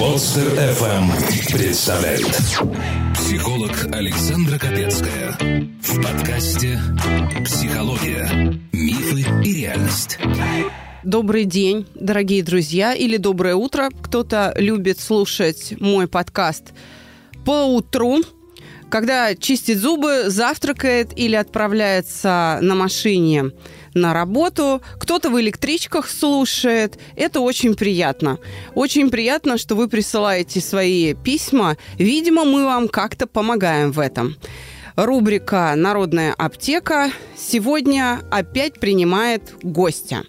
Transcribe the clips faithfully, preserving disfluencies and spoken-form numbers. Бостер эф эм представляет психолог Александра Капецкая в подкасте «Психология. Мифы и реальность». Добрый день, дорогие друзья, или доброе утро. Кто-то любит слушать мой подкаст по утру, когда чистит зубы, завтракает или отправляется на машине на работу. Кто-то в электричках слушает. Это очень приятно. Очень приятно, что вы присылаете свои письма. Видимо, мы вам как-то помогаем в этом. Рубрика «Народная аптека» сегодня опять принимает гостя.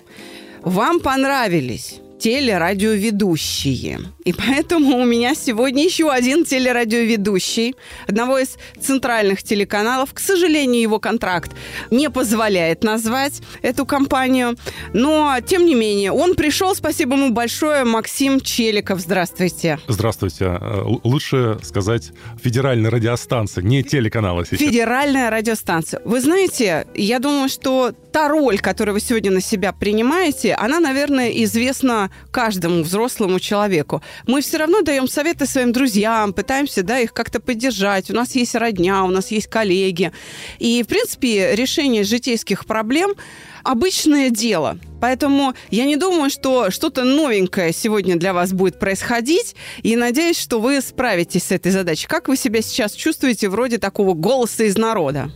Вам понравились телерадиоведущие. И поэтому у меня сегодня еще один телерадиоведущий одного из центральных телеканалов. К сожалению, его контракт не позволяет назвать эту компанию. Но, тем не менее, он пришел. Спасибо ему большое. Максим Челиков, здравствуйте. Здравствуйте. Лучше сказать федеральная радиостанция, не телеканала сейчас. Федеральная радиостанция. Вы знаете, я думаю, что та роль, которую вы сегодня на себя принимаете, она, наверное, известна каждому взрослому человеку. Мы все равно даем советы своим друзьям, пытаемся, да, их как-то поддержать. У нас есть родня, у нас есть коллеги. И, в принципе, решение житейских проблем – обычное дело. Поэтому я не думаю, что что-то новенькое сегодня для вас будет происходить. И надеюсь, что вы справитесь с этой задачей. Как вы себя сейчас чувствуете вроде такого голоса из народа?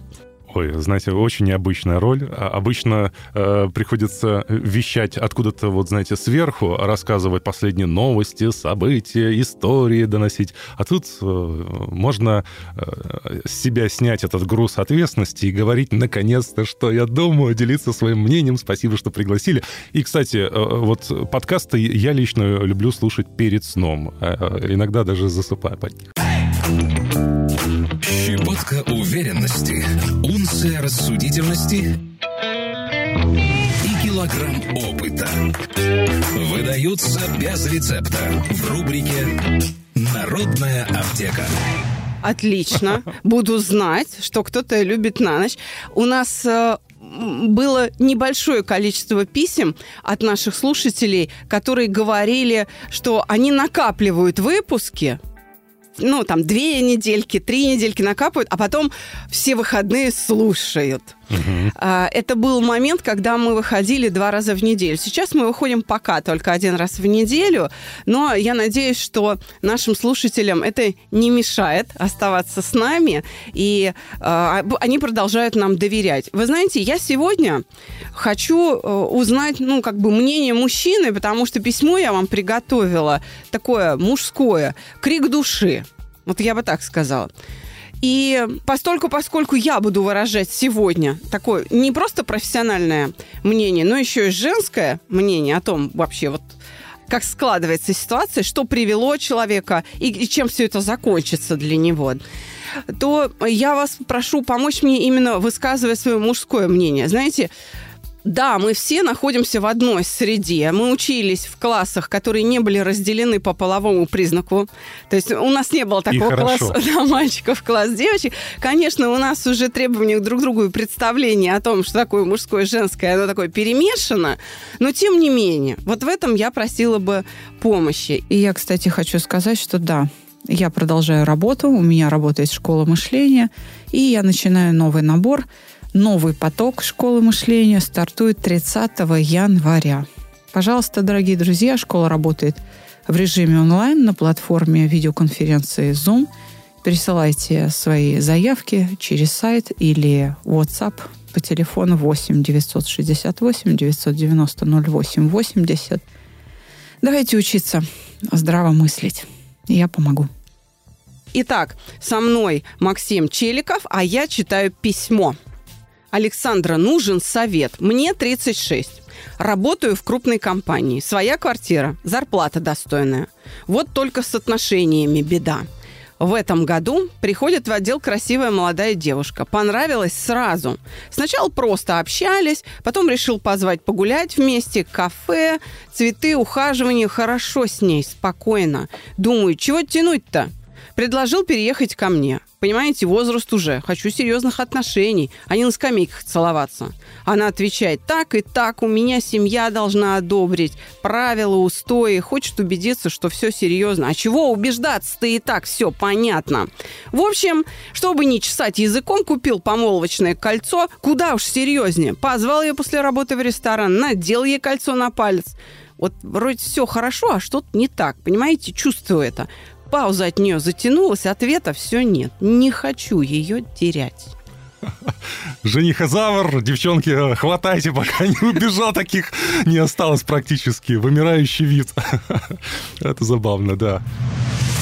Ой, знаете, очень необычная роль. Обычно э, приходится вещать откуда-то, вот, знаете, сверху, рассказывать последние новости, события, истории доносить. А тут э, можно э, с себя снять этот груз ответственности и говорить, наконец-то, что я думаю, делиться своим мнением. Спасибо, что пригласили. И, кстати, э, вот подкасты я лично люблю слушать перед сном. Э, э, иногда даже засыпаю под них. Щепотка уверенности, унция рассудительности и килограмм опыта выдаются без рецепта в рубрике «Народная аптека». Отлично. Буду знать, что кто-то любит на ночь. У нас было небольшое количество писем от наших слушателей, которые говорили, что они накапливают выпуски, ну, там, две недельки, три недельки накапывают, а потом все выходные слушают. Угу. Это был момент, когда мы выходили два раза в неделю. Сейчас мы выходим пока только один раз в неделю, но я надеюсь, что нашим слушателям это не мешает оставаться с нами, и э, они продолжают нам доверять. Вы знаете, я сегодня хочу узнать, ну, как бы мнение мужчины, потому что письмо я вам приготовила такое мужское, крик души, вот я бы так сказала. И постольку, поскольку я буду выражать сегодня такое не просто профессиональное мнение, но еще и женское мнение о том вообще, вот, как складывается ситуация, что привело человека и, и чем все это закончится для него, то я вас прошу помочь мне именно высказывать свое мужское мнение. Знаете, да, мы все находимся в одной среде. Мы учились в классах, которые не были разделены по половому признаку. То есть у нас не было такого класса, да, мальчиков, класс девочек. Конечно, у нас уже требования друг к другу и представление о том, что такое мужское и женское, оно такое перемешано. Но тем не менее, вот в этом я просила бы помощи. И я, кстати, хочу сказать, что да, я продолжаю работу, у меня работает школа мышления, и я начинаю новый набор. Новый поток школы мышления стартует тридцатого января. Пожалуйста, дорогие друзья, школа работает в режиме онлайн на платформе видеоконференции Zoom. Присылайте свои заявки через сайт или WhatsApp по телефону восемь девятьсот шестьдесят восемь девятьсот девяносто ноль восемь восемьдесят. Давайте учиться здраво мыслить. Я помогу. Итак, со мной Максим Челиков, а я читаю письмо. Александра, нужен совет. Мне тридцать шесть. Работаю в крупной компании. Своя квартира. Зарплата достойная. Вот только с отношениями беда. В этом году приходит в отдел красивая молодая девушка. Понравилась сразу. Сначала просто общались, потом решил позвать погулять вместе, кафе, цветы, ухаживание. Хорошо с ней, спокойно. Думаю, чего тянуть-то? Предложил переехать ко мне. Понимаете, возраст уже. Хочу серьезных отношений, а не на скамейках целоваться. Она отвечает: так и так, у меня семья должна одобрить, правила, устои. Хочет убедиться, что все серьезно. А чего убеждаться-то, и так все понятно. В общем, чтобы не чесать языком, купил помолвочное кольцо. Куда уж серьезнее. Позвал ее после работы в ресторан, надел ей кольцо на палец. Вот вроде все хорошо, а что-то не так. Понимаете, чувствую это. Пауза от нее затянулась, ответа все нет. Не хочу ее терять. Женихозавр, девчонки, хватайте, пока не убежал, таких не осталось практически. Вымирающий вид. Это забавно, да.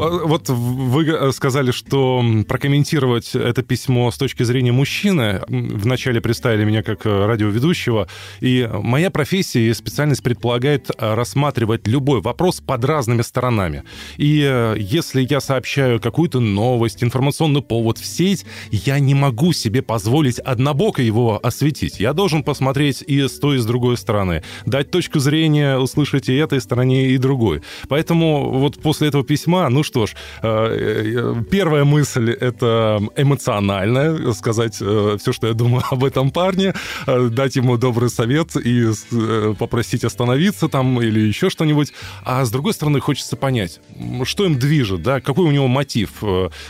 Вот вы сказали, что прокомментировать это письмо с точки зрения мужчины. Вначале представили меня как радиоведущего. И моя профессия и специальность предполагает рассматривать любой вопрос под разными сторонами. И если я сообщаю какую-то новость, информационный повод в сеть, я не могу себе позволить однобоко его осветить. Я должен посмотреть и с той, и с другой стороны. Дать точку зрения, услышать и этой стороне, и другой. Поэтому вот после этого письма, ну что ж, первая мысль — это эмоциональная, сказать все, что я думаю об этом парне, дать ему добрый совет и попросить остановиться там или еще что-нибудь. А с другой стороны, хочется понять, что им движет, да, какой у него мотив.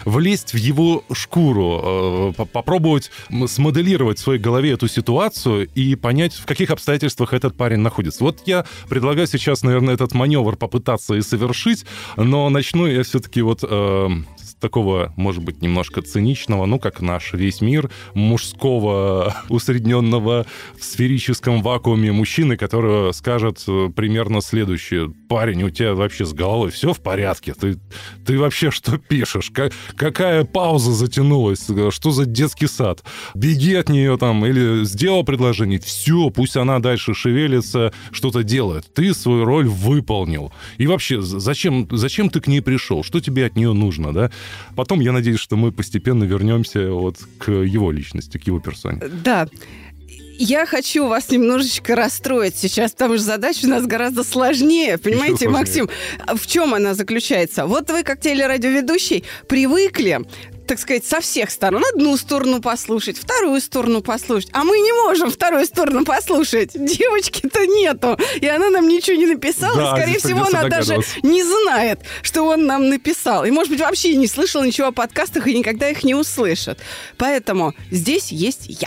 Влезть в его шкуру, попробовать смоделировать в своей голове эту ситуацию и понять, в каких обстоятельствах этот парень находится. Вот я предлагаю сейчас, наверное, этот маневр попытаться и совершить, но начну я все-таки вот э, с такого, может быть, немножко циничного, ну, как наш весь мир, мужского, усредненного в сферическом вакууме мужчины, который скажет примерно следующее. Парень, у тебя вообще с головой все в порядке? Ты, ты вообще что пишешь? Как, какая пауза затянулась? Что за детский сад? Беги от нее там, или сделал предложение, все, пусть она дальше шевелится, что-то делает. Ты свою роль выполнил. И вообще, зачем, зачем ты к ней пришел? Что тебе от нее нужно, да? Потом, я надеюсь, что мы постепенно вернемся вот к его личности, к его персоне. Да. Я хочу вас немножечко расстроить сейчас, потому что задача у нас гораздо сложнее. Понимаете, сложнее. Максим, в чем она заключается? Вот вы, как телерадиоведущий, привыкли, так сказать, со всех сторон. Одну сторону послушать, вторую сторону послушать. А мы не можем вторую сторону послушать. Девочки-то нету. И она нам ничего не написала. Да, скорее всего, она догадалась. Даже не знает, что он нам написал. И, может быть, вообще не слышала ничего о подкастах и никогда их не услышит. Поэтому здесь есть я.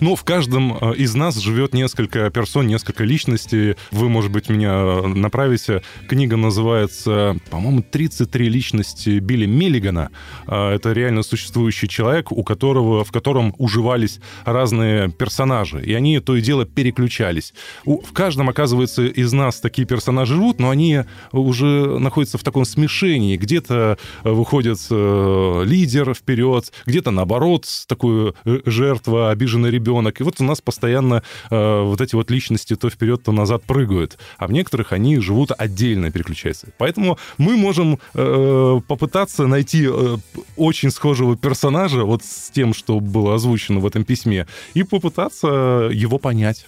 Но в каждом из нас живет несколько персон, несколько личностей. Вы, может быть, меня направите. Книга называется, по-моему, тридцать три личности Билли Миллигана. Это реально существующий человек, у которого, в котором уживались разные персонажи. И они то и дело переключались. В каждом, оказывается, из нас такие персонажи живут, но они уже находятся в таком смешении. Где-то выходит лидер вперед, где-то, наоборот, такую жертва, обиженный ребенок. И вот у нас постоянно э, вот эти вот личности то вперед, то назад прыгают. А в некоторых они живут отдельно, переключаются. Поэтому мы можем э, попытаться найти э, очень схожего персонажа вот с тем, что было озвучено в этом письме, и попытаться его понять.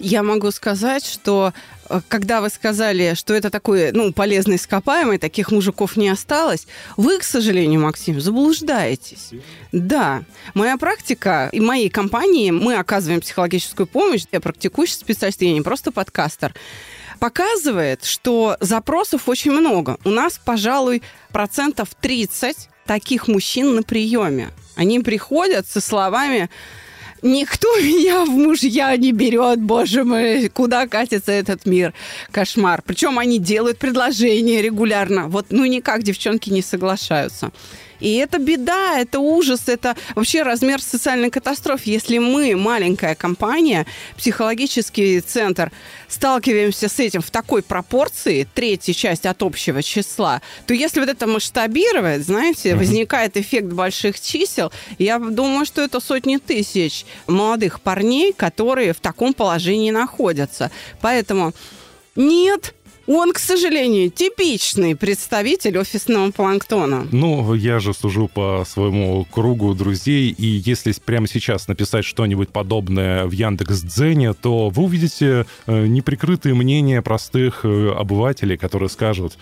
Я могу сказать, что когда вы сказали, что это такой, ну, полезный ископаемый, таких мужиков не осталось, вы, к сожалению, Максим, заблуждаетесь. Да. Моя практика и моей компании, мы оказываем психологическую помощь, я практикующий специалист, я не просто подкастер, показывает, что запросов очень много. У нас, пожалуй, процентов тридцать таких мужчин на приеме. Они приходят со словами: «Никто меня в мужья не берет, боже мой, куда катится этот мир? Кошмар». Причем они делают предложения регулярно. Вот, ну, никак девчонки не соглашаются. И это беда, это ужас, это вообще размер социальной катастрофы. Если мы, маленькая компания, психологический центр, сталкиваемся с этим в такой пропорции, третья часть от общего числа, то если вот это масштабировать, знаете, mm-hmm. возникает эффект больших чисел. Я думаю, что это сотни тысяч молодых парней, которые в таком положении находятся. Поэтому нет... Он, к сожалению, типичный представитель офисного планктона. Ну, я же сужу по своему кругу друзей, и если прямо сейчас написать что-нибудь подобное в Яндекс.Дзене, то вы увидите неприкрытые мнения простых обывателей, которые скажут: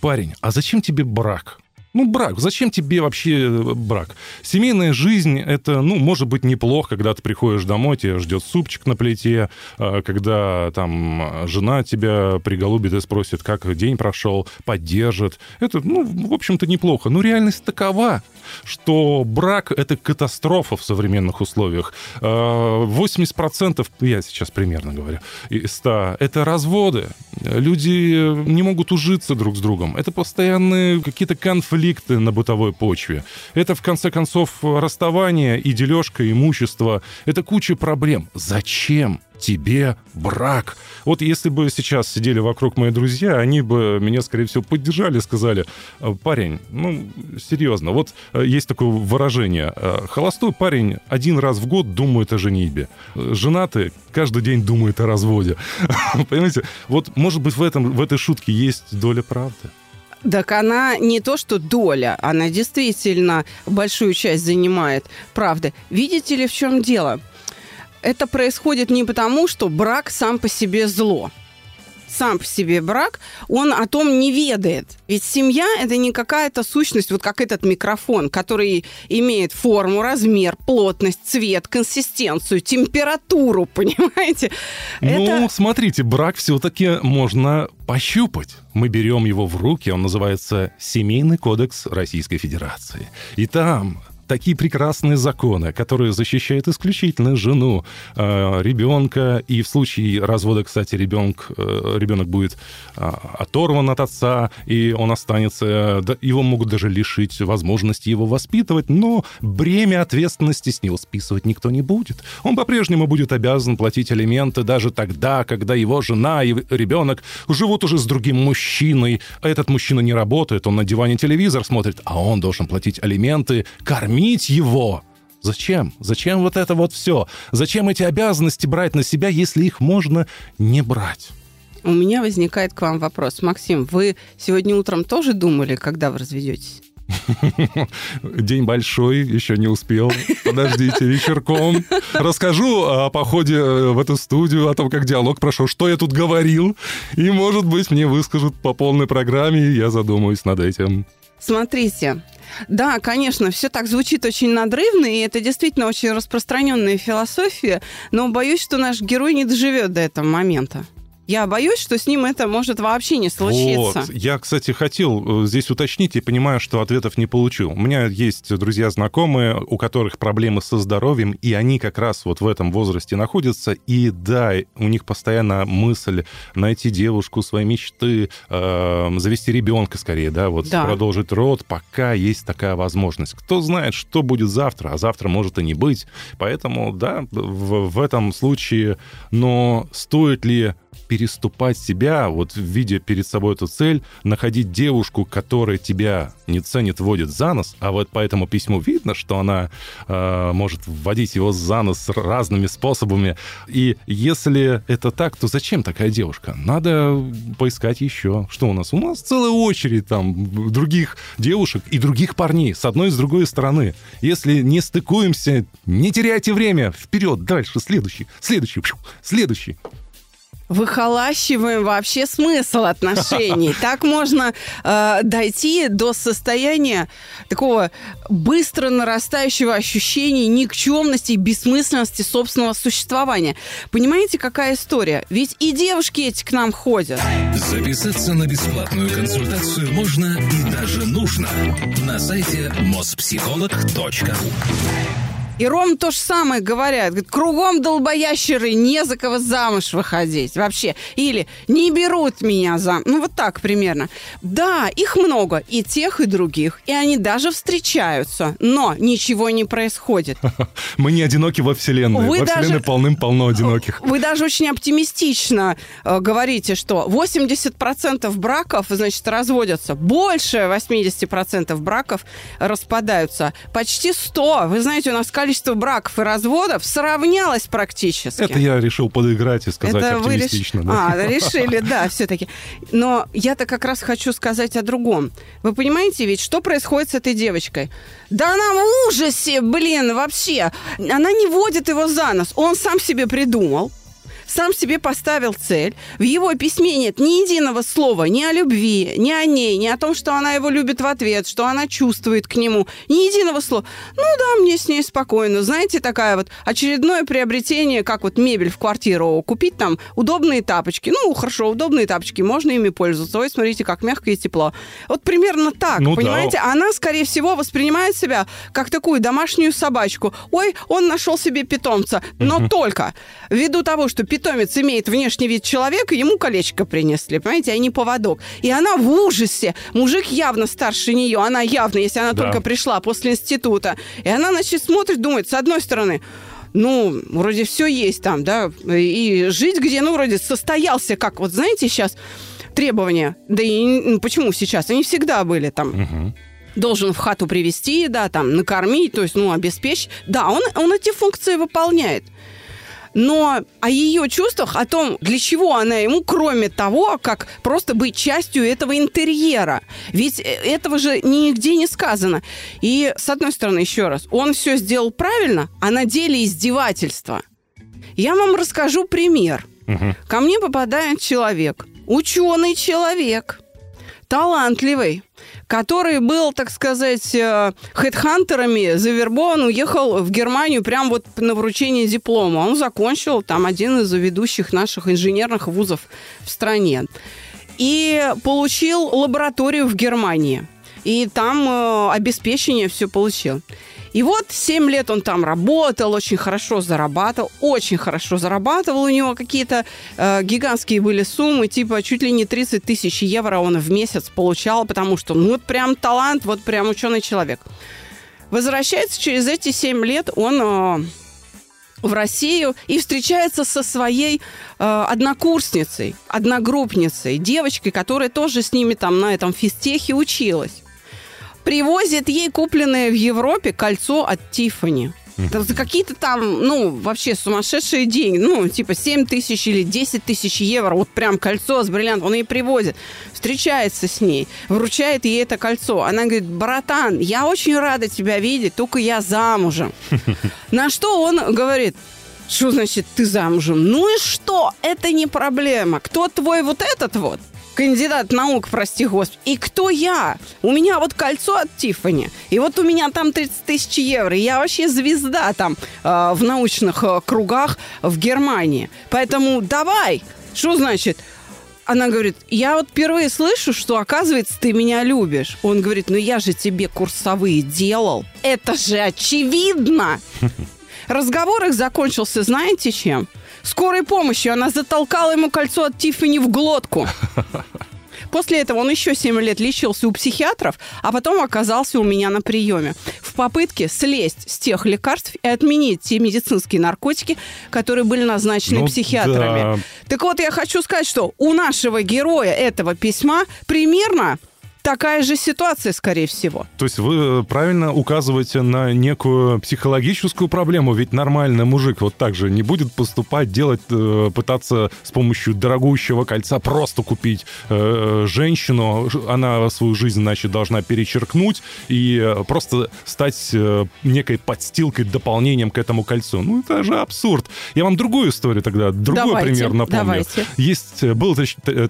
«Парень, а зачем тебе брак? Ну, брак. Зачем тебе вообще брак? Семейная жизнь — это, ну, может быть, неплохо, когда ты приходишь домой, тебя ждет супчик на плите, когда там жена тебя приголубит и спросит, как день прошел, поддержит. Это, ну, в общем-то, неплохо. Но реальность такова, что брак — это катастрофа в современных условиях. восемьдесят процентов, я сейчас примерно говорю, сто процентов — это разводы. Люди не могут ужиться друг с другом. Это постоянные какие-то конфликты на бытовой почве. Это, в конце концов, расставание и дележка имущества. Это куча проблем. Зачем тебе брак? Вот если бы сейчас сидели вокруг мои друзья, они бы меня, скорее всего, поддержали, сказали: парень, ну, серьезно, вот есть такое выражение: холостой парень один раз в год думает о женитьбе. Женатый каждый день думает о разводе. Понимаете? Вот, может быть, в этом, в этой шутке есть доля правды. Так она не то что доля, она действительно большую часть занимает, правда. Видите ли, в чем дело? Это происходит не потому, что брак сам по себе зло. Сам по себе брак, он о том не ведает. Ведь семья – это не какая-то сущность, вот как этот микрофон, который имеет форму, размер, плотность, цвет, консистенцию, температуру, понимаете? Ну, это... смотрите, брак все-таки можно пощупать. Мы берем его в руки, он называется «Семейный кодекс Российской Федерации». И там... такие прекрасные законы, которые защищают исключительно жену, э, ребенка. И в случае развода, кстати, ребенок, э, ребенок будет э, оторван от отца, и он останется... Да, его могут даже лишить возможности его воспитывать, но бремя ответственности с него списывать никто не будет. Он по-прежнему будет обязан платить алименты даже тогда, когда его жена и ребенок живут уже с другим мужчиной. А этот мужчина не работает, он на диване телевизор смотрит, а он должен платить алименты, кормить его. Зачем? Зачем вот это вот все? Зачем эти обязанности брать на себя, если их можно не брать? У меня возникает к вам вопрос. Максим, вы сегодня утром тоже думали, когда вы разведетесь? День большой, еще не успел. Подождите, вечерком расскажу о походе в эту студию, о том, как диалог прошел, что я тут говорил. И, может быть, мне выскажут по полной программе, и я задумаюсь над этим. Смотрите, да, конечно, все так звучит очень надрывно, и это действительно очень распространенная философия, но боюсь, что наш герой не доживет до этого момента. Я боюсь, что с ним это может вообще не случиться. Вот. Я, кстати, хотел здесь уточнить и понимаю, что ответов не получил. У меня есть друзья-знакомые, у которых проблемы со здоровьем, и они как раз вот в этом возрасте находятся. И да, у них постоянно мысль найти девушку своей мечты, э, завести ребенка скорее, да, вот да. продолжить род, пока есть такая возможность. Кто знает, что будет завтра, а завтра может и не быть. Поэтому, да, в, в этом случае, но стоит ли переступать себя, вот видя перед собой эту цель, находить девушку, которая тебя не ценит, водит за нос, а вот по этому письму видно, что она э, может вводить его за нос разными способами. И если это так, то зачем такая девушка? Надо поискать еще. Что у нас? У нас целая очередь там других девушек и других парней с одной и с другой стороны. Если не стыкуемся, не теряйте время. Вперед, дальше, следующий, следующий, следующий. Выхолащиваем вообще смысл отношений. Так можно э, дойти до состояния такого быстро нарастающего ощущения никчемности и бессмысленности собственного существования. Понимаете, какая история? Ведь и девушки эти к нам ходят. Записаться на бесплатную консультацию можно и даже нужно на сайте моспсихолог точка ру. И Ром то же самое говорят. Говорит, кругом долбоящеры, не за кого замуж выходить вообще. Или не берут меня замуж. Ну, вот так примерно. Да, их много, и тех, и других. И они даже встречаются, но ничего не происходит. Мы не одиноки во Вселенной. Во Вселенной полным-полно одиноких. Вы даже очень оптимистично говорите, что восемьдесят процентов браков, значит, разводятся. Больше восемьдесят процентов браков распадаются. Почти сто процентов. Вы знаете, у нас количество браков и разводов сравнялось практически. Это я решил подыграть и сказать это оптимистично. Реш... Да. А, решили, да, все-таки. Но я-то как раз хочу сказать о другом. Вы понимаете ведь, что происходит с этой девочкой? Да она в ужасе, блин, вообще. Она не водит его за нос. Он сам себе придумал. Сам себе поставил цель. В его письме нет ни единого слова ни о любви, ни о ней, ни о том, что она его любит в ответ, что она чувствует к нему. Ни единого слова. Ну да, мне с ней спокойно. Знаете, такая вот очередное приобретение, как вот мебель в квартиру купить, там, удобные тапочки. Ну, хорошо, удобные тапочки, можно ими пользоваться. Ой, смотрите, как мягко и тепло. Вот примерно так, ну, понимаете? Да. Она, скорее всего, воспринимает себя как такую домашнюю собачку. Ой, он нашел себе питомца. Но uh-huh. только ввиду того, что питомец имеет внешний вид человека, ему колечко принесли, понимаете, а не поводок. И она в ужасе. Мужик явно старше нее, она явно, если она да. только пришла после института. И она, значит, смотрит, думает, с одной стороны, ну, вроде все есть там, да, и жить где, ну, вроде состоялся, как вот, знаете, сейчас требования, да и ну, почему сейчас, они всегда были там. Угу. Должен в хату привезти, да, там, накормить, то есть, ну, обеспечить. Да, он, он эти функции выполняет. Но о ее чувствах, о том, для чего она ему, кроме того, как просто быть частью этого интерьера. Ведь этого же нигде не сказано. И, с одной стороны, еще раз, он все сделал правильно, а на деле издевательство. Я вам расскажу пример. Угу. Ко мне попадает человек, ученый человек, талантливый, который был, так сказать, хедхантерами завербован, уехал в Германию прямо вот на вручение диплома. Он закончил там один из ведущих наших инженерных вузов в стране. И получил лабораторию в Германии. И там обеспечение все получил. И вот семь лет он там работал, очень хорошо зарабатывал, очень хорошо зарабатывал. У него какие-то э, гигантские были суммы, типа чуть ли не тридцать тысяч евро он в месяц получал, потому что ну вот прям талант, вот прям ученый человек. Возвращается через эти семь лет он э, в Россию и встречается со своей э, однокурсницей, одногруппницей, девочкой, которая тоже с ними там на этом физтехе училась. Привозит ей купленное в Европе кольцо от Тиффани. За какие-то там, ну, вообще сумасшедшие деньги. Ну, типа семь тысяч или десять тысяч евро. Вот прям кольцо с бриллиантом. Он ей привозит. Встречается с ней. Вручает ей это кольцо. Она говорит, братан, я очень рада тебя видеть, только я замужем. На что он говорит, что значит ты замужем? Ну и что? Это не проблема. Кто твой вот этот вот? Кандидат наук, прости господи. И кто я? У меня вот кольцо от Тиффани, и вот у меня там тридцать тысяч евро, и я вообще звезда там э, в научных э, кругах в Германии. Поэтому давай! Что значит? Она говорит, я вот впервые слышу, что, оказывается, ты меня любишь. Он говорит, ну я же тебе курсовые делал. Это же очевидно! Разговор их закончился, знаете, чем? Скорой помощью она затолкала ему кольцо от Тиффани в глотку. После этого он еще семь лет лечился у психиатров, а потом оказался у меня на приеме в попытке слезть с тех лекарств и отменить те медицинские наркотики, которые были назначены ну, психиатрами. Да. Так вот, я хочу сказать, что у нашего героя этого письма примерно... такая же ситуация, скорее всего. То есть вы правильно указываете на некую психологическую проблему, ведь нормальный мужик вот так же не будет поступать, делать, пытаться с помощью дорогущего кольца просто купить женщину, она свою жизнь, значит, должна перечеркнуть и просто стать некой подстилкой, дополнением к этому кольцу. Ну, это же абсурд. Я вам другую историю тогда, другой давайте, пример напомню. Давайте. Есть, был,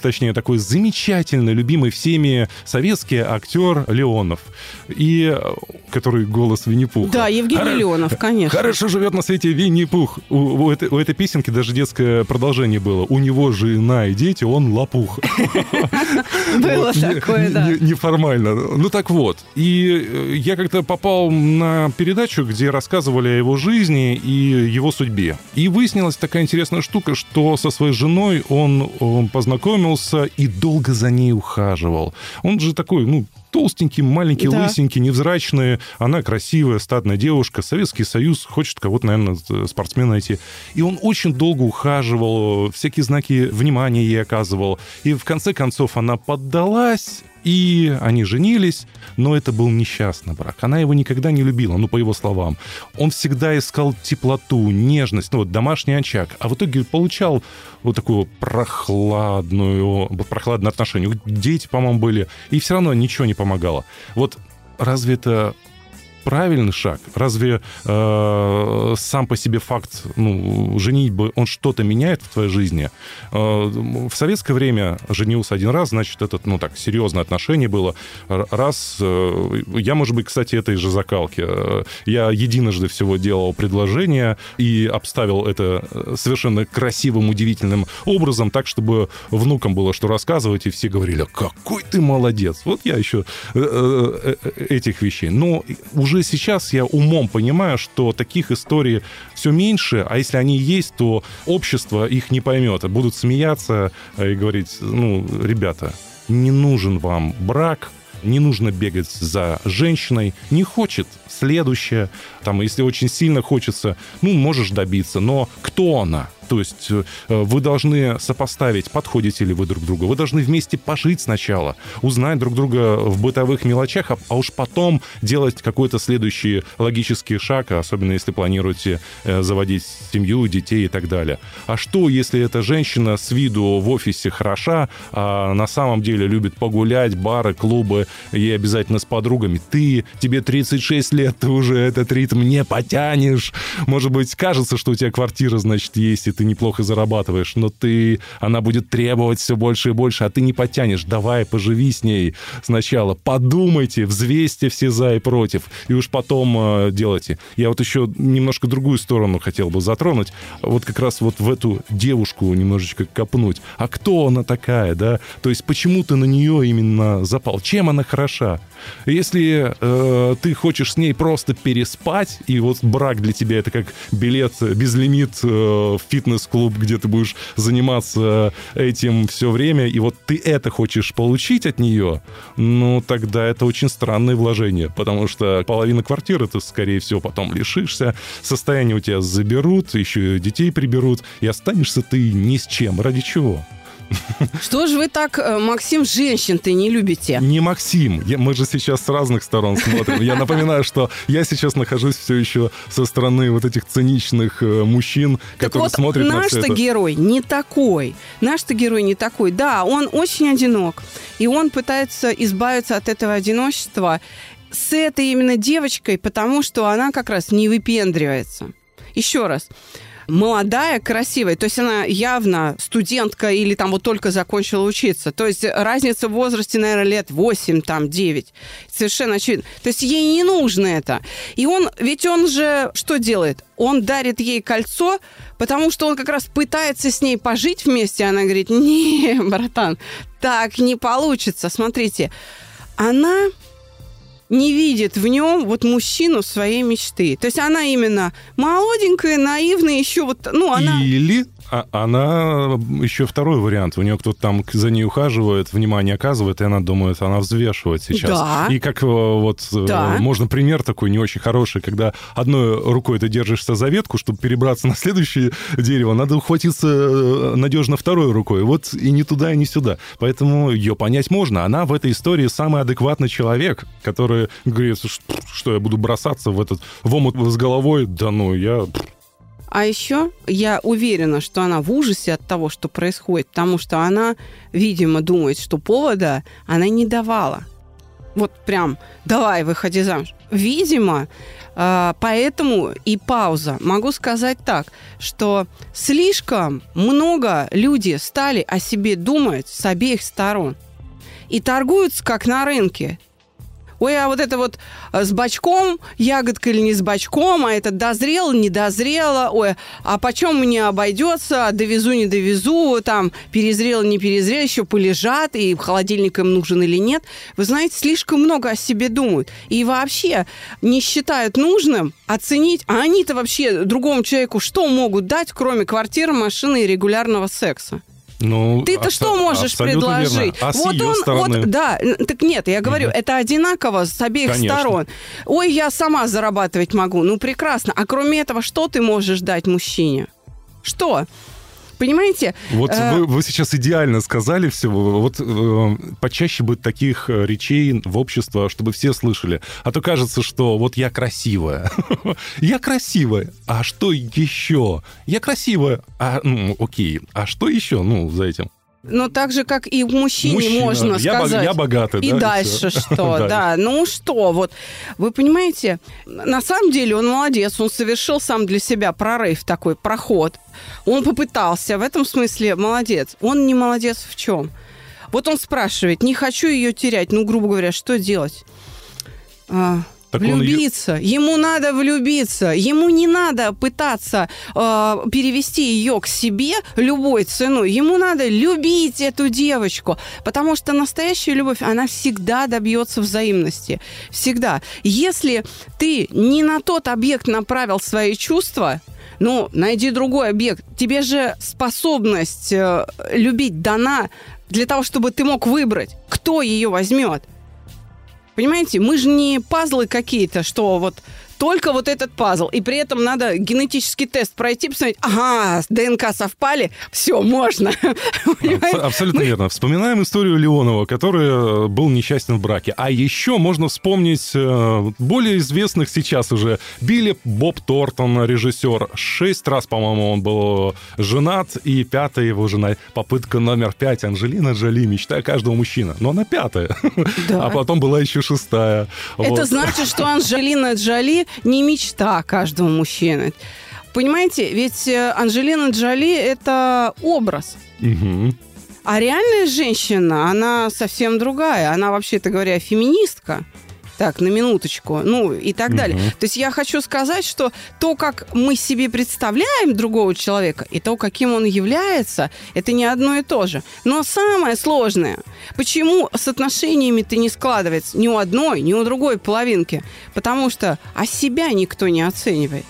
точнее, такой замечательный, любимый всеми советский повестке актер Леонов, и, который голос Винни-Пуха. Да, Евгений Хор... Леонов, конечно. Хорошо живет на свете Винни-Пух. У, у, этой, у этой песенки даже детское продолжение было. У него жена и дети, он лопух. Было такое, да. Неформально. Ну так вот. И я как-то попал на передачу, где рассказывали о его жизни и его судьбе. И выяснилась такая интересная штука, что со своей женой он познакомился и долго за ней ухаживал. Он же такой, ну, толстенький, маленький, да, лысенький, невзрачный. Она красивая, статная девушка. Советский Союз, хочет кого-то, наверное, спортсмена найти. И он очень долго ухаживал, всякие знаки внимания ей оказывал. И в конце концов она поддалась, и они женились. Но это был несчастный брак. Она его никогда не любила, ну, по его словам. Он всегда искал теплоту, нежность, ну, вот домашний очаг. А в итоге получал вот такую прохладную, прохладное отношение. Дети, по-моему, были. И все равно ничего не помогало. Вот разве это правильный шаг? Разве э, сам по себе факт, ну, женитьбы, он что-то меняет в твоей жизни? Э, в советское время женился один раз, значит, это, ну, так, серьезное отношение было. Раз, э, я, может быть, кстати, этой же закалки. Я единожды всего делал предложение и обставил это совершенно красивым, удивительным образом, так, чтобы внукам было что рассказывать, и все говорили: какой ты молодец! Вот я еще э, э, этих вещей. Но уже сейчас я умом понимаю, что таких историй все меньше, а если они есть, то общество их не поймет. Будут смеяться и говорить: ну, ребята, не нужен вам брак, не нужно бегать за женщиной, не хочет — следующее. Там, если очень сильно хочется, ну, можешь добиться, но кто она? То есть вы должны сопоставить, подходите ли вы друг к другу. Вы должны вместе пожить сначала, узнать друг друга в бытовых мелочах, а, а уж потом делать какой-то следующий логический шаг, особенно если планируете заводить семью, детей и так далее. А что, если эта женщина с виду в офисе хороша, а на самом деле любит погулять, бары, клубы, ей обязательно с подругами? Ты, тебе тридцать шесть лет, ты уже этот ритм не потянешь. Может быть, кажется, что у тебя квартира, значит, есть, и ты неплохо зарабатываешь, но ты, она будет требовать все больше и больше, а ты не потянешь. Давай, поживи с ней сначала, подумайте, взвесьте все за и против, и уж потом э, делайте. Я вот еще немножко другую сторону хотел бы затронуть, вот как раз вот в эту девушку немножечко копнуть. А кто она такая, да? То есть почему ты на нее именно запал? Чем она хороша? Если э, ты хочешь с ней просто переспать, и вот брак для тебя это как билет безлимит э, в фитнес-клуб, где ты будешь заниматься этим все время, и вот ты это хочешь получить от нее, ну, тогда это очень странное вложение, потому что половина квартиры ты, скорее всего, потом лишишься, состояние у тебя заберут, еще детей приберут, и останешься ты ни с чем. Ради чего? Что же вы так, Максим, женщин-то не любите? Не Максим. Я, мы же сейчас с разных сторон смотрим. Я напоминаю, что я сейчас нахожусь все еще со стороны вот этих циничных мужчин, так которые вот смотрят на все это. Наш-то герой не такой. Наш-то герой не такой. Да, он очень одинок. И он пытается избавиться от этого одиночества с этой именно девочкой, потому что она как раз не выпендривается. Еще раз. Молодая, красивая. То есть она явно студентка или там вот только закончила учиться. То есть разница в возрасте, наверное, лет восемь, там, девять. Совершенно очевидно. То есть ей не нужно это. И он, ведь он же что делает? Он дарит ей кольцо, потому что он как раз пытается с ней пожить вместе. Она говорит: не, братан, так не получится. Смотрите, она не видит в нем вот мужчину своей мечты. То есть она именно молоденькая, наивная, еще вот, ну, она... Или а, она еще второй вариант. У нее кто-то там за ней ухаживает, внимание оказывает, и она думает, она взвешивает сейчас. Да. И как вот... Да. Можно пример такой не очень хороший, когда одной рукой ты держишься за ветку, чтобы перебраться на следующее дерево, надо ухватиться надежно второй рукой. Вот и не туда, и не сюда. Поэтому ее понять можно. Она в этой истории самый адекватный человек, который говорит, что я буду бросаться в этот в омут с головой, да ну я... А еще я уверена, что она в ужасе от того, что происходит, потому что она, видимо, думает, что повода она не давала. Вот прям «давай, выходи замуж». Видимо, поэтому и пауза. Могу сказать так, что слишком много люди стали о себе думать с обеих сторон. и торгуются, как на рынке. Ой, а вот это вот с бачком, ягодка или не с бачком, а это дозрело, не дозрело, ой, а почем мне обойдется, довезу, не довезу, там, перезрело, не перезрело, еще полежат, и в холодильник им нужен или нет. Вы знаете, слишком много о себе думают. И вообще не считают нужным оценить, а они-то вообще другому человеку что могут дать, кроме квартиры, машины и регулярного секса? Ну, ты-то абсо- что можешь предложить? А вот он, стороны... вот, да, так нет, я говорю, угу. это одинаково с обеих Конечно. Сторон. Ой, я сама зарабатывать могу, ну прекрасно. А кроме этого, что ты можешь дать мужчине? Что? Понимаете? Вот э... вы, вы сейчас идеально сказали все. Вот э, почаще бы таких речей в обществе, чтобы все слышали. А то кажется, что вот я красивая. Я красивая. А что еще? Я красивая. А, ну, окей. А что еще? Ну, за этим. Но так же, как и мужчине Мужчина. Можно я сказать. Бо- я богатый, и да? И дальше все. Что? Да, ну что? Вот. Вы понимаете, на самом деле он молодец. Он совершил сам для себя прорыв такой, проход. Он попытался. В этом смысле молодец. Он не молодец в чем? Вот он спрашивает, не хочу ее терять. Ну, грубо говоря, что делать? А... Так влюбиться. Он... Ему надо влюбиться. Ему не надо пытаться э, перевести ее к себе любой ценой. Ему надо любить эту девочку. Потому что настоящая любовь, она всегда добьется взаимности. Всегда. Если ты не на тот объект направил свои чувства, ну, найди другой объект. Тебе же способность э, любить дана для того, чтобы ты мог выбрать, кто ее возьмет. Понимаете, мы же не пазлы какие-то, что вот только вот этот пазл. И при этом надо генетический тест пройти, посмотреть, ага, ДНК совпали, все, можно. Абсолютно верно. Вспоминаем историю Леонова, который был несчастен в браке. А еще можно вспомнить более известных сейчас уже. Билли Боб Тортон, режиссер. Шесть раз, по-моему, он был женат. И пятая его жена, попытка номер пять. Анджелина Джоли, мечта каждого мужчины. Но она пятая. А потом была еще шестая. Это значит, что Анджелина Джоли не мечта каждого мужчины. Понимаете, ведь Анджелина Джоли – это образ. Угу. А реальная женщина, она совсем другая. Она, вообще-то говоря, феминистка. Так, на минуточку. Ну, и так угу. далее. То есть я хочу сказать, что то, как мы себе представляем другого человека, и то, каким он является, это не одно и то же. Но самое сложное, почему с отношениями-то не складывается ни у одной, ни у другой половинки? Потому что а себя никто не оценивает.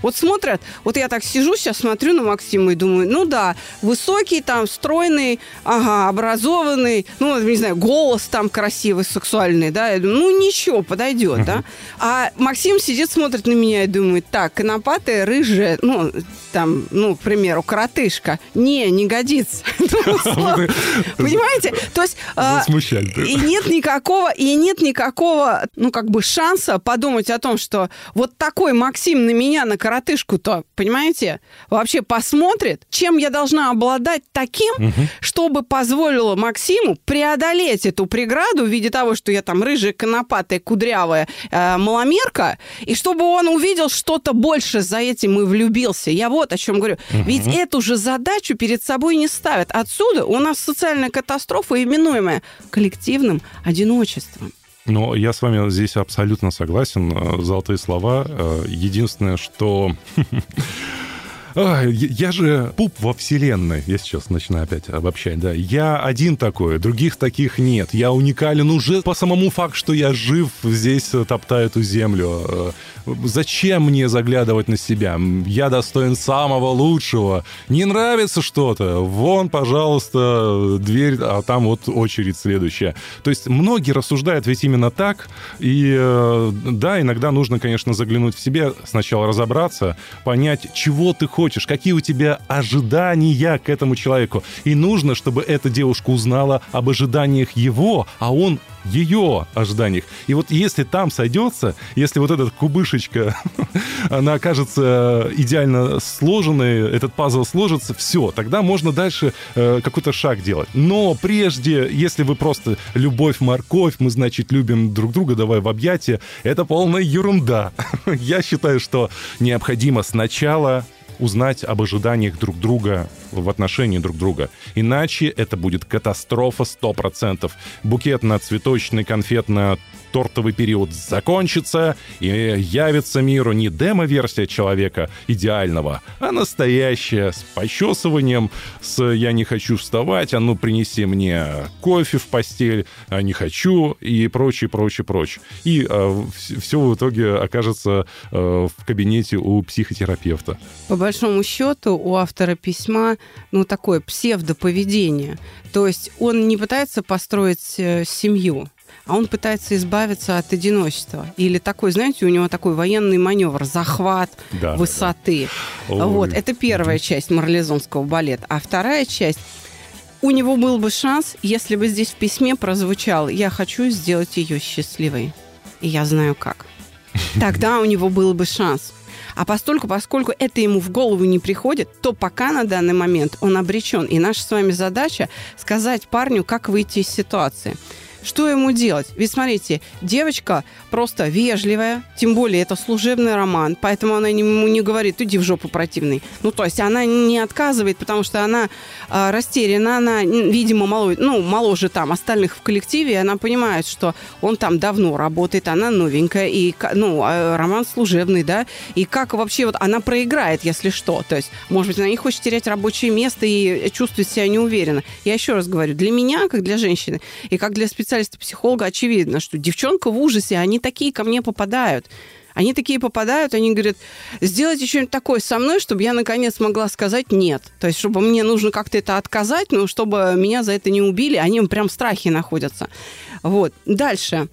Вот смотрят, вот я так сижу сейчас, смотрю на Максима и думаю, ну да, высокий там, стройный, ага, образованный, ну, не знаю, голос там красивый, сексуальный, да, я думаю, ну ничего, подойдет, uh-huh. да. А Максим сидит, смотрит на меня и думает, так, конопатая, рыжая, ну, там, ну, к примеру, коротышка, не, не годится. Понимаете? То есть и нет никакого, и нет никакого, ну, как бы шанса подумать о том, что вот такой Максим на меня наконец коротышку-то, понимаете, вообще посмотрит, чем я должна обладать таким, угу. чтобы позволило Максиму преодолеть эту преграду в виде того, что я там рыжая, конопатая, кудрявая э, маломерка, и чтобы он увидел что-то больше за этим и влюбился. Я вот о чем говорю. Угу. Ведь эту же задачу перед собой не ставят. Отсюда у нас социальная катастрофа, именуемая коллективным одиночеством. Но я с вами здесь абсолютно согласен. Золотые слова. Единственное, что... Я же пуп во вселенной. Я сейчас начинаю опять обобщать, да. Я один такой, других таких нет. Я уникален уже по самому факту, что я жив, здесь топтаю эту землю. Зачем мне заглядывать на себя? Я достоин самого лучшего. Не нравится что-то? Вон, пожалуйста, дверь, а там вот очередь следующая. То есть многие рассуждают ведь именно так. И да, иногда нужно, конечно, заглянуть в себя, сначала разобраться, понять, чего ты хочешь. Какие у тебя ожидания к этому человеку? И нужно, чтобы эта девушка узнала об ожиданиях его, а он ее ожиданиях. И вот если там сойдется, если вот эта кубышечка, она окажется идеально сложенной, этот пазл сложится, все, тогда можно дальше э, какой-то шаг делать. Но прежде, если вы просто любовь-морковь, мы, значит, любим друг друга, давай в объятия, это полная ерунда. Я считаю, что необходимо сначала узнать об ожиданиях друг друга в отношении друг друга. Иначе это будет катастрофа сто процентов. Букет на цветочный, конфетно-тортовый период закончится, и явится миру не демо-версия человека идеального, а настоящая, с почесыванием, с «я не хочу вставать», «а ну принеси мне кофе в постель», «а не хочу» и прочее, прочее, прочее. И э, все в итоге окажется э, в кабинете у психотерапевта. По большому счету у автора письма, ну, такое псевдоповедение. То есть он не пытается построить семью, а он пытается избавиться от одиночества. Или такой, знаете, у него такой военный маневр, захват, да, высоты. Да. Вот, это первая часть марлезонского балета. А вторая часть... У него был бы шанс, если бы здесь в письме прозвучало «я хочу сделать ее счастливой, и я знаю как». Тогда у него был бы шанс. А постольку, поскольку это ему в голову не приходит, то пока на данный момент он обречен. И наша с вами задача сказать парню, как выйти из ситуации. Что ему делать? Ведь, смотрите, девочка просто вежливая, тем более это служебный роман, поэтому она ему не говорит «иди в жопу, противный». Ну, то есть она не отказывает, потому что она э, растеряна, она, видимо, мало, ну, моложе там остальных в коллективе, и она понимает, что он там давно работает, она новенькая, и, ну, э, роман служебный, да, и как вообще вот она проиграет, если что. То есть, может быть, она не хочет терять рабочее место и чувствует себя неуверенно. Я еще раз говорю, для меня, как для женщины, и как для специалиста, специалиста-психолога, очевидно, что девчонка в ужасе, они такие ко мне попадают. Они такие попадают, они говорят, сделайте что-нибудь такое со мной, чтобы я, наконец, могла сказать «нет». То есть, чтобы мне нужно как-то это отказать, но чтобы меня за это не убили, они прям в страхе находятся. Вот. Дальше.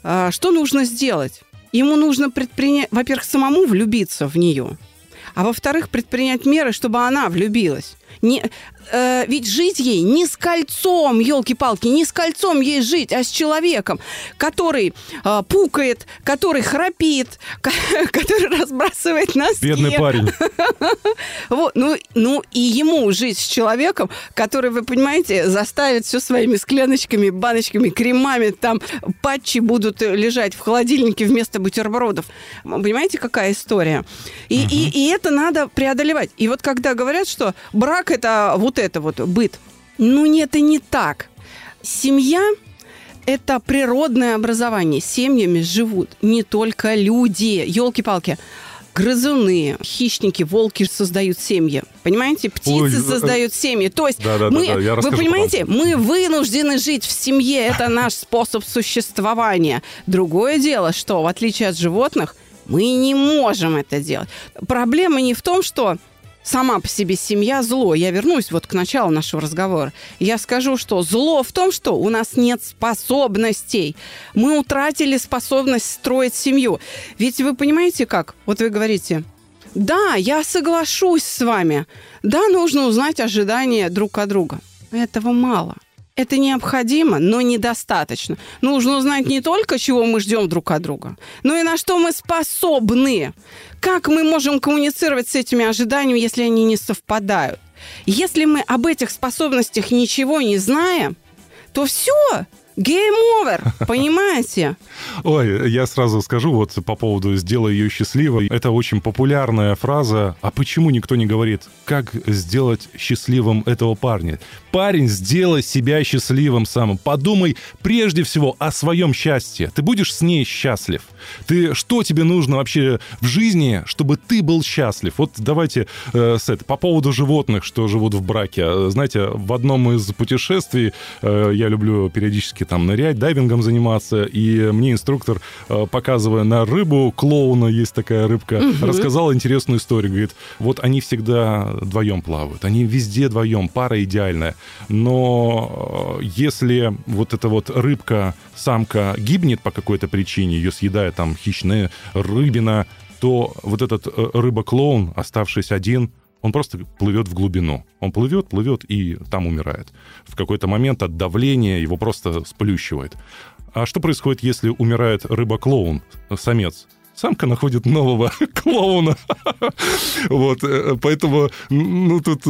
Что нужно сделать? Ему нужно предпринять, во-первых, самому влюбиться в нее, а во-вторых, предпринять меры, чтобы она влюбилась. Не, э, ведь жить ей не с кольцом, елки-палки, не с кольцом ей жить, а с человеком, который э, пукает, который храпит, который разбрасывает носки. Бедный парень. Вот, ну, ну и ему жить с человеком, который, вы понимаете, заставит все своими скляночками, баночками, кремами, там патчи будут лежать в холодильнике вместо бутербродов. Понимаете, какая история? И, угу. и, и это надо преодолевать. И вот когда говорят, что брак это вот это вот быт. Ну, нет, это не так. Семья – это природное образование. Семьями живут не только люди. Ёлки-палки. Грызуны, хищники, волки создают семьи. Понимаете? Птицы Ой, создают семьи. То есть да, да, мы, да, да, вы понимаете, потом. мы вынуждены жить в семье. Это наш способ существования. Другое дело, что в отличие от животных, мы не можем это делать. Проблема не в том, что сама по себе семья зло. Я вернусь вот к началу нашего разговора. Я скажу, что зло в том, что у нас нет способностей. Мы утратили способность строить семью. Ведь вы понимаете как? Вот вы говорите, да, я соглашусь с вами. Да, нужно узнать ожидания друг от друга. Этого мало. Это необходимо, но недостаточно. Нужно узнать не только, чего мы ждем друг от друга, но и на что мы способны. Как мы можем коммуницировать с этими ожиданиями, если они не совпадают? Если мы об этих способностях ничего не знаем, то все... гейм-овер, понимаете? Ой, я сразу скажу вот по поводу «сделай ее счастливой». Это очень популярная фраза. А почему никто не говорит, как сделать счастливым этого парня? Парень, сделай себя счастливым сам. Подумай прежде всего о своем счастье. Ты будешь с ней счастлив? Ты, что тебе нужно вообще в жизни, чтобы ты был счастлив? Вот давайте э, с это, по поводу животных, что живут в браке. Знаете, в одном из путешествий, э, я люблю периодически там нырять, дайвингом заниматься. И мне инструктор, показывая на рыбу, клоуна, есть такая рыбка, угу. рассказал интересную историю. Говорит, вот они всегда вдвоем плавают, они везде вдвоем, пара идеальная. Но если вот эта вот рыбка-самка гибнет по какой-то причине, ее съедает там хищная рыбина, то вот этот рыба-клоун, оставшись один, он просто плывет в глубину. Он плывет, плывет и там умирает. В какой-то момент от давления его просто сплющивает. А что происходит, если умирает рыба-клоун, самец? самка находит нового клоуна. Вот, поэтому, ну, тут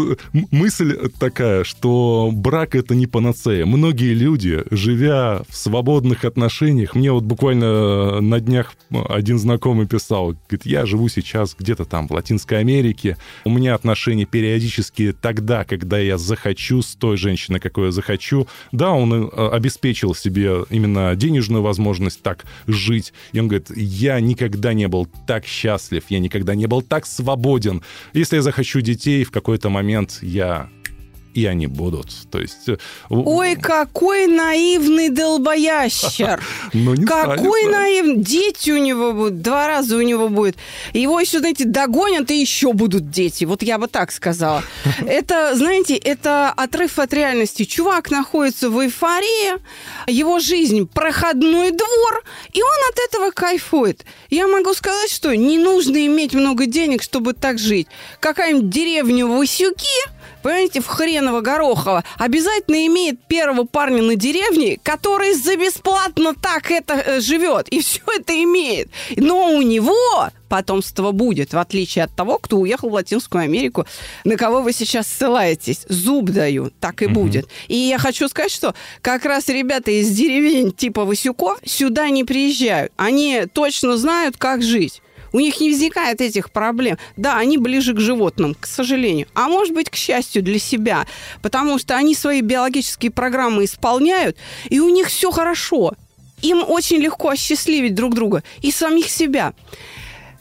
мысль такая, что брак — это не панацея. Многие люди, живя в свободных отношениях, мне вот буквально на днях один знакомый писал, говорит, я живу сейчас где-то там в Латинской Америке, у меня отношения периодически тогда, когда я захочу, с той женщиной, какой я захочу. Да, он обеспечил себе именно денежную возможность так жить. И он говорит, я никогда не был так счастлив, я никогда не был так свободен. Если я захочу детей, в какой-то момент я... и они будут. То есть... Ой, какой наивный долбоящер! Какой наивный! Дети у него будут, два раза у него будет. Его еще, знаете, догонят, и еще будут дети. Вот я бы так сказала. Это, знаете, это отрыв от реальности. Чувак находится в эйфории, его жизнь проходной двор, и он от этого кайфует. Я могу сказать, что не нужно иметь много денег, чтобы так жить. Какая-нибудь деревня в Усюки, понимаете, в Хреново-Горохово, обязательно имеет первого парня на деревне, который за бесплатно так это живет, и все это имеет. Но у него потомство будет, в отличие от того, кто уехал в Латинскую Америку, на кого вы сейчас ссылаетесь. Зуб даю, так и mm-hmm. будет. И я хочу сказать, что как раз ребята из деревень типа Васюков сюда не приезжают. Они точно знают, как жить. У них не возникает этих проблем. Да, они ближе к животным, к сожалению. А может быть, к счастью для себя. Потому что они свои биологические программы исполняют, и у них все хорошо. Им очень легко осчастливить друг друга и самих себя.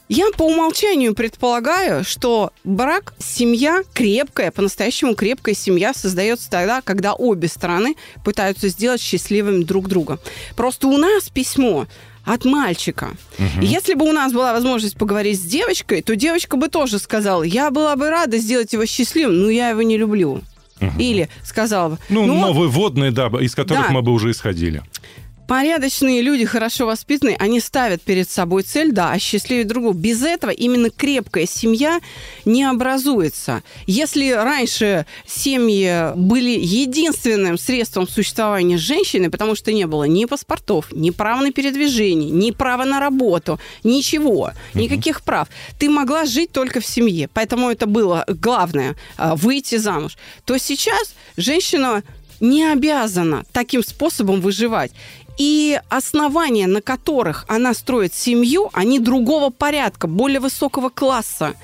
Я по умолчанию предполагаю, что брак, семья крепкая, по-настоящему крепкая семья создается тогда, когда обе стороны пытаются сделать счастливыми друг друга. Просто у нас письмо... от мальчика. Угу. Если бы у нас была возможность поговорить с девочкой, то девочка бы тоже сказала, я была бы рада сделать его счастливым, но я его не люблю. Угу. Или сказала бы... Ну, ну новые вот, водные, да, из которых да. мы бы уже исходили. Порядочные люди, хорошо воспитанные, они ставят перед собой цель, да, осчастливить другого. Без этого именно крепкая семья не образуется. Если раньше семьи были единственным средством существования женщины, потому что не было ни паспортов, ни права на передвижение, ни права на работу, ничего, никаких mm-hmm. прав. Ты могла жить только в семье, поэтому это было главное – выйти замуж. То сейчас женщина не обязана таким способом выживать. И основания, на которых она строит семью, они другого порядка, более высокого класса.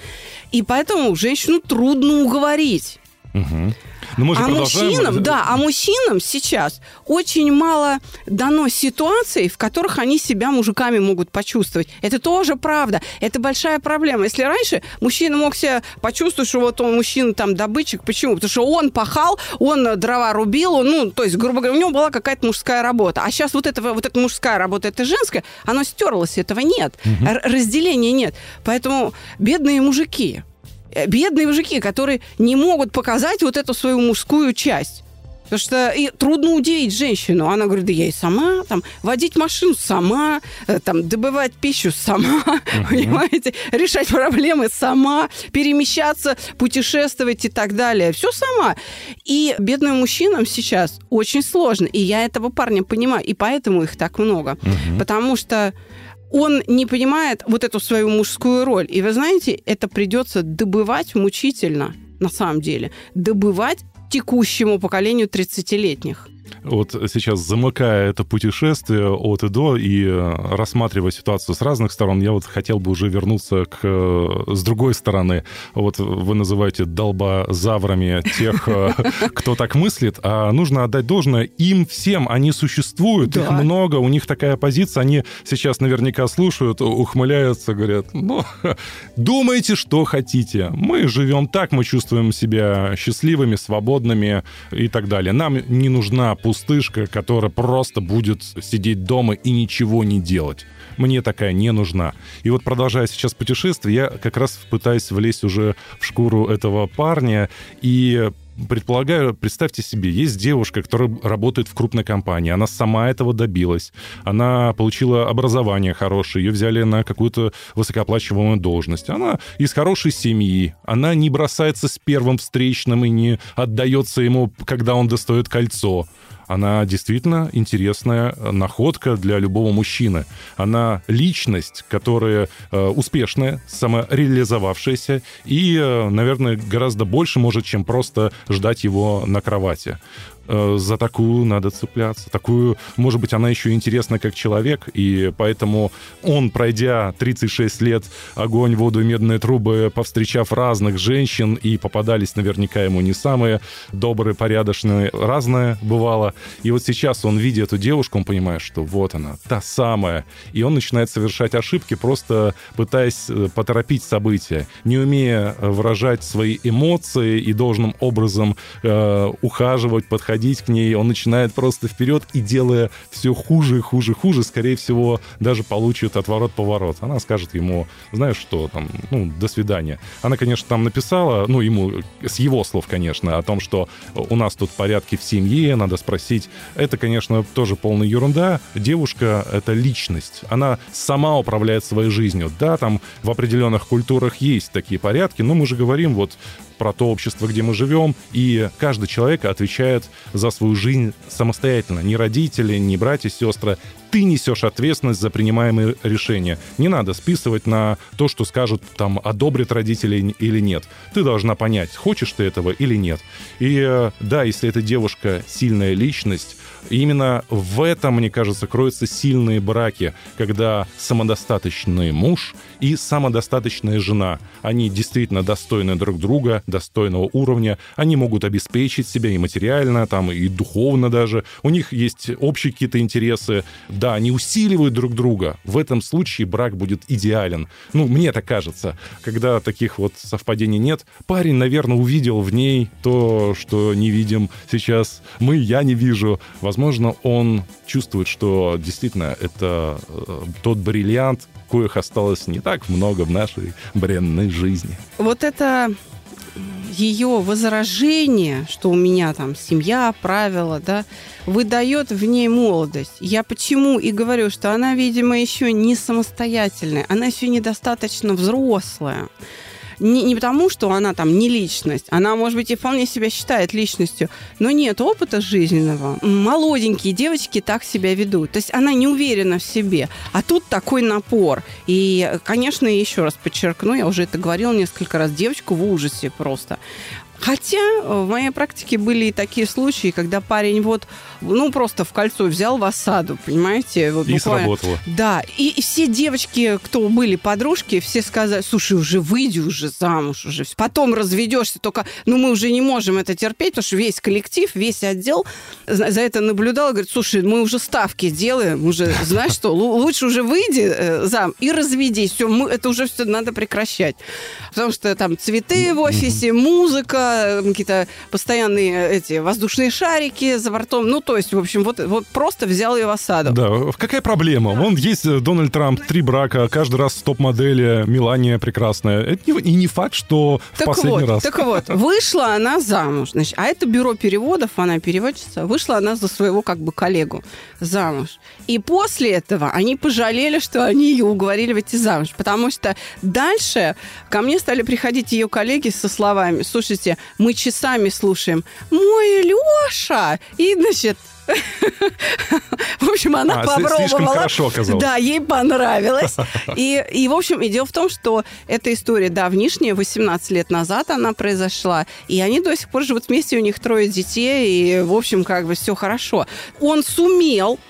И поэтому женщину трудно уговорить. Угу. Но мы же а продолжаем... мужчинам, да, а мужчинам сейчас очень мало дано ситуаций, в которых они себя мужиками могут почувствовать. Это тоже правда. Это большая проблема. Если раньше мужчина мог себя почувствовать, что вот он мужчина, там, добытчик. Почему? Потому что он пахал, он дрова рубил, он, ну, то есть, грубо говоря, у него была какая-то мужская работа. А сейчас вот, этого, вот эта мужская работа, это женская, она стерлась, этого нет. Угу. Разделения нет. Поэтому бедные мужики... Бедные мужики, которые не могут показать вот эту свою мужскую часть. Потому что и трудно удивить женщину. Она говорит, да я и сама, там, водить машину сама, там, добывать пищу сама, uh-huh. понимаете, решать проблемы сама, перемещаться, путешествовать и так далее. Все сама. И бедным мужчинам сейчас очень сложно. И я этого парня понимаю. И поэтому их так много. Uh-huh. Потому что... он не понимает вот эту свою мужскую роль. И вы знаете, это придется добывать мучительно, на самом деле. Добывать текущему поколению тридцатилетних. Вот сейчас, замыкая это путешествие от и до и рассматривая ситуацию с разных сторон, я вот хотел бы уже вернуться к, с другой стороны. Вот вы называете долбозаврами тех, кто так мыслит, а нужно отдать должное им всем. Они существуют, да. Их много, у них такая позиция. Они сейчас наверняка слушают, ухмыляются, говорят, ну, думайте, что хотите. Мы живем так, мы чувствуем себя счастливыми, свободными и так далее. Нам не нужна пустышка, которая просто будет сидеть дома и ничего не делать. Мне такая не нужна. И вот, продолжая сейчас путешествие, я как раз пытаюсь влезть уже в шкуру этого парня и... предполагаю, представьте себе, есть девушка, которая работает в крупной компании, она сама этого добилась, она получила образование хорошее, ее взяли на какую-то высокооплачиваемую должность, она из хорошей семьи, она не бросается с первым встречным и не отдается ему, когда он достает кольцо. Она действительно интересная находка для любого мужчины. Она личность, которая успешная, самореализовавшаяся и, наверное, гораздо больше может, чем просто ждать его на кровати. За такую надо цепляться. Такую, может быть, она еще интересна как человек, и поэтому он, пройдя тридцать шесть лет огонь, воду и медные трубы, повстречав разных женщин, и попадались наверняка ему не самые добрые, порядочные, разное бывало. И вот сейчас он, видя эту девушку, он понимает, что вот она, та самая. И он начинает совершать ошибки, просто пытаясь поторопить события, не умея выражать свои эмоции и должным образом э, ухаживать, подходить к ней, он начинает просто вперед и, делая все хуже, хуже, хуже, скорее всего, даже получит отворот-поворот. Она скажет ему, знаешь что, там, ну, до свидания. Она, конечно, там написала, ну, ему, с его слов, конечно, о том, что у нас тут порядки в семье, надо спросить. Это, конечно, тоже полная ерунда. Девушка — это личность. Она сама управляет своей жизнью. Да, там в определенных культурах есть такие порядки, но мы же говорим вот про то общество, где мы живем, и каждый человек отвечает за свою жизнь самостоятельно. Ни родители, ни братья, сестры. Ты несешь ответственность за принимаемые решения. Не надо списывать на то, что скажут, там, одобрят родители или нет. Ты должна понять, хочешь ты этого или нет. И да, если эта девушка сильная личность, именно в этом, мне кажется, кроются сильные браки, когда самодостаточный муж и самодостаточная жена, они действительно достойны друг друга, достойного уровня, они могут обеспечить себя и материально, там, и духовно даже, у них есть общие какие-то интересы, да, они усиливают друг друга, в этом случае брак будет идеален. Ну, мне так кажется, когда таких вот совпадений нет, парень, наверное, увидел в ней то, что не видим сейчас мы, я не вижу. Возможно, он чувствует, что действительно это тот бриллиант, коих осталось не так много в нашей бренной жизни. Вот это ее возражение, что у меня там семья, правила, да, выдает в ней молодость. Я почему и говорю, что она, видимо, еще не самостоятельная, она еще недостаточно взрослая. Не, не потому, что она там не личность. Она, может быть, и вполне себя считает личностью, но нет опыта жизненного. Молоденькие девочки так себя ведут. То есть она не уверена в себе. А тут такой напор. И, конечно, еще раз подчеркну, я уже это говорила несколько раз, девочку в ужасе просто. Хотя в моей практике были и такие случаи, когда парень вот, ну, просто в кольцо взял в осаду, понимаете? Вот и буквально... сработало. Да, и, и все девочки, кто были подружки, все сказали, слушай, уже выйди уже замуж, уже потом разведешься, только, ну, мы уже не можем это терпеть, потому что весь коллектив, весь отдел за это наблюдал, говорит, слушай, мы уже ставки делаем, уже, знаешь что, лучше уже выйди замуж и разведись, все, это уже все надо прекращать, потому что там цветы в офисе, музыка, какие-то постоянные эти воздушные шарики за бортом. Ну, то есть, в общем, вот, вот просто взял ее в осаду. Да, какая проблема? Вон есть Дональд Трамп, три брака, каждый раз топ-модели, Милания прекрасная. Это не, и не факт, что в так последний вот, раз. Так вот, вышла она замуж. Значит, а это бюро переводов, она переводчица. Вышла она за своего как бы коллегу замуж. И после этого они пожалели, что они ее уговорили выйти замуж. Потому что дальше ко мне стали приходить ее коллеги со словами, слушайте, мы часами слушаем «Мой Лёша!» И, значит... В общем, она а, попробовала. Хорошо оказалось. Да, ей понравилось. И, и, в общем, и дело в том, что эта история давнишняя, восемнадцать лет назад она произошла, и они до сих пор живут вместе, у них трое детей, и, в общем, как бы все хорошо. Он сумел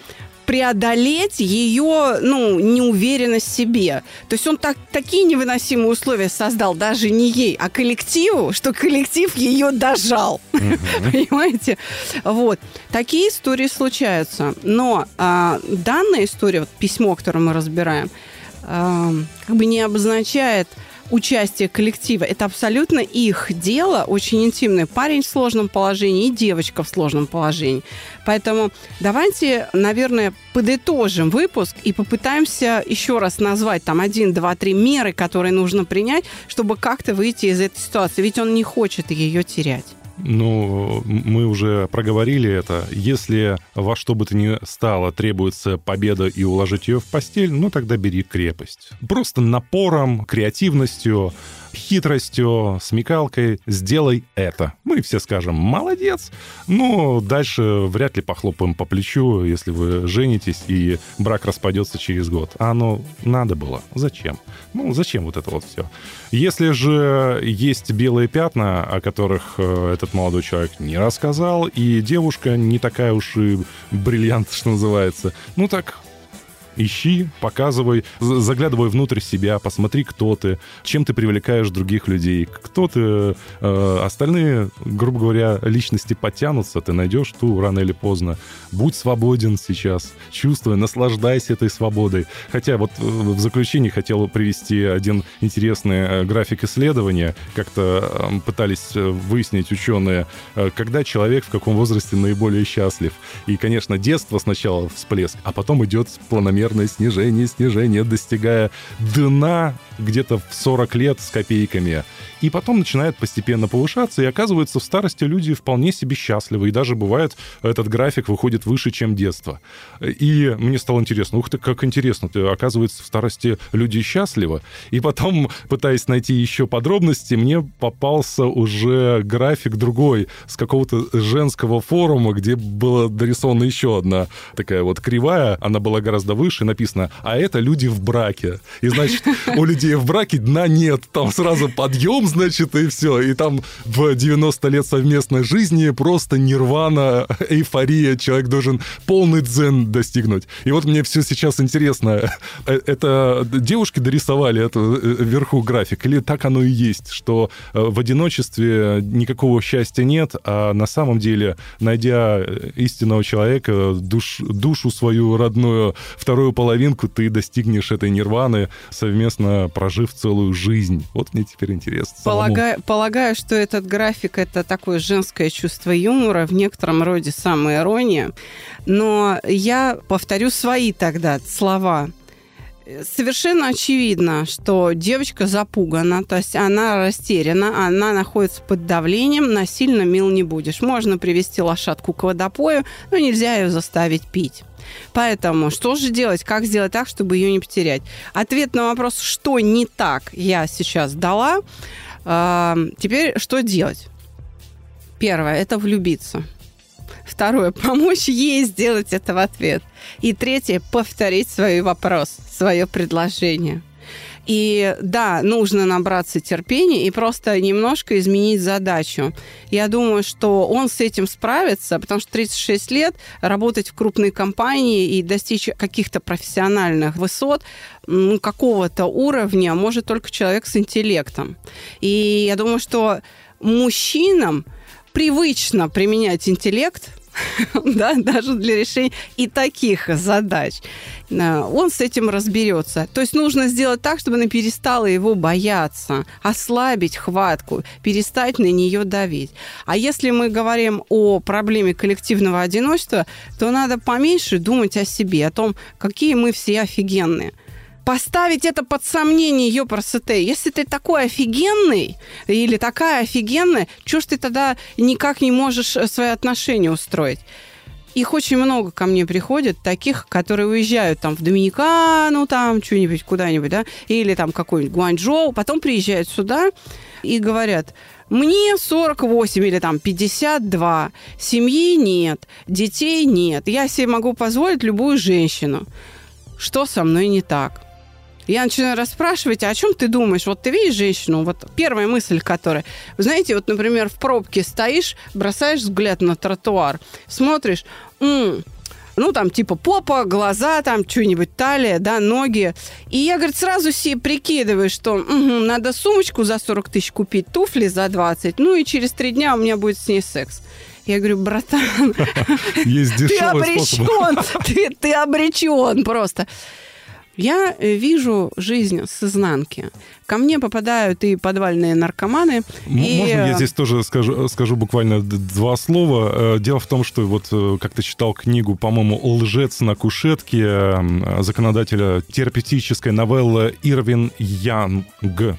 преодолеть ее, ну, неуверенность в себе. То есть он так, такие невыносимые условия создал даже не ей, а коллективу, что коллектив ее дожал. Mm-hmm. Понимаете? Вот. Такие истории случаются. Но а, данная история, вот письмо, которое мы разбираем, а, как бы не обозначает участие коллектива. Это абсолютно их дело, очень интимное. Парень в сложном положении и девочка в сложном положении. Поэтому давайте, наверное, подытожим выпуск и попытаемся еще раз назвать там один, два, три меры, которые нужно принять, чтобы как-то выйти из этой ситуации. Ведь он не хочет ее терять. Ну, мы уже проговорили это. Если во что бы то ни стало требуется победа и уложить ее в постель, ну, тогда бери крепость. Просто напором, креативностью, хитростью, смекалкой сделай это. Мы мы все скажем «молодец», но дальше вряд ли похлопаем по плечу, если вы женитесь и брак распадется через год. А оно надо было. Зачем? Ну, зачем вот это вот все? Если же есть белые пятна, о которых этот молодой человек не рассказал, и девушка не такая уж и бриллиант, что называется, ну так... Ищи, показывай, заглядывай внутрь себя, посмотри, кто ты, чем ты привлекаешь других людей, кто ты. Э, остальные, грубо говоря, личности подтянутся, ты найдешь ту рано или поздно. Будь свободен сейчас, чувствуй, наслаждайся этой свободой. Хотя вот в заключение хотел привести один интересный график исследования. Как-то пытались выяснить ученые, когда человек в каком возрасте наиболее счастлив. И, конечно, детство сначала всплеск, а потом идет планомерно снижение, снижение, достигая дна где-то в сорок лет с копейками. И потом начинает постепенно повышаться, и оказывается, в старости люди вполне себе счастливы. И даже бывает, этот график выходит выше, чем детство. И мне стало интересно, ух ты, как интересно, ты, оказывается, в старости люди счастливы. И потом, пытаясь найти еще подробности, мне попался уже график другой, с какого-то женского форума, где была дорисована еще одна такая вот кривая, она была гораздо выше, написано, а это люди в браке. И, значит, у людей в браке дна нет, там сразу подъем, значит, и все. И там в девяносто лет совместной жизни просто нирвана, эйфория. Человек должен полный дзен достигнуть. И вот мне все сейчас интересно. Это девушки дорисовали это вверху график? Или так оно и есть, что в одиночестве никакого счастья нет, а на самом деле, найдя истинного человека, душ, душу свою родную, вторую половинку, ты достигнешь этой нирваны, совместно прожив целую жизнь. Вот мне теперь интересно. Полагаю, полагаю, что этот график — это такое женское чувство юмора, в некотором роде самоирония. Но я повторю свои тогда слова. Совершенно очевидно, что девочка запугана, то есть она растеряна, она находится под давлением, насильно мил не будешь. Можно привести лошадку к водопою, но нельзя ее заставить пить. Поэтому что же делать, как сделать так, чтобы ее не потерять? Ответ на вопрос, что не так, я сейчас дала. Теперь что делать? Первое – это влюбиться. Второе – помочь ей сделать это в ответ. И третье – повторить свой вопрос, свое предложение. И да, нужно набраться терпения и просто немножко изменить задачу. Я думаю, что он с этим справится, потому что тридцать шесть лет работать в крупной компании и достичь каких-то профессиональных высот, ну, какого-то уровня может только человек с интеллектом. И я думаю, что мужчинам привычно применять интеллект, да, даже для решения и таких задач. Он с этим разберется. То есть нужно сделать так, чтобы она перестала его бояться, ослабить хватку, перестать на нее давить. А если мы говорим о проблеме коллективного одиночества, то надо поменьше думать о себе, о том, какие мы все офигенные. Поставить это под сомнение ее красоты. Если ты такой офигенный или такая офигенная, чего ж ты тогда никак не можешь свои отношения устроить? Их очень много ко мне приходит, таких, которые уезжают там в Доминикану, там что-нибудь, куда-нибудь, да, или там какой-нибудь Гуанчжоу, потом приезжают сюда и говорят... Мне сорок восемь или там пятьдесят два, семьи нет, детей нет, я себе могу позволить любую женщину. Что со мной не так? Я начинаю расспрашивать, а о чем ты думаешь? Вот ты видишь женщину, вот первая мысль которая... Вы знаете, вот, например, в пробке стоишь, бросаешь взгляд на тротуар, смотришь, м-м, ну, там, типа, попа, глаза, там, что-нибудь, талия, да, ноги. И я, говорит, сразу себе прикидываю, что угу, надо сумочку за сорок тысяч купить, туфли за двадцать, ну, и через три дня у меня будет с ней секс. Я говорю, братан, ты обречен, ты, ты обречен просто. Я вижу жизнь с изнанки. Ко мне попадают и подвальные наркоманы. Можно и... я здесь тоже скажу, скажу буквально два слова? Дело в том, что вот как-то читал книгу, по-моему, «Лжец на кушетке» законодателя терапевтической новеллы Ирвин Янг,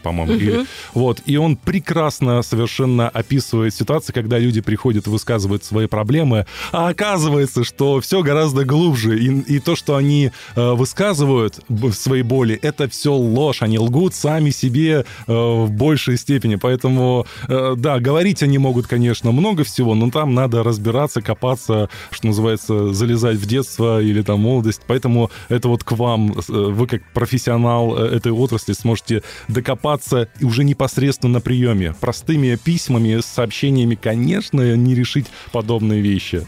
по-моему. Угу. И, вот, и он прекрасно совершенно описывает ситуацию, когда люди приходят высказывать свои проблемы, а оказывается, что все гораздо глубже. И, и то, что они высказывают... свои боли, это все ложь, они лгут сами себе э, в большей степени. Поэтому, э, да, говорить они могут, конечно, много всего, но там надо разбираться, копаться, что называется, залезать в детство или там молодость. Поэтому это вот к вам, вы как профессионал этой отрасли сможете докопаться уже непосредственно на приеме. Простыми письмами, сообщениями, конечно, не решить подобные вещи.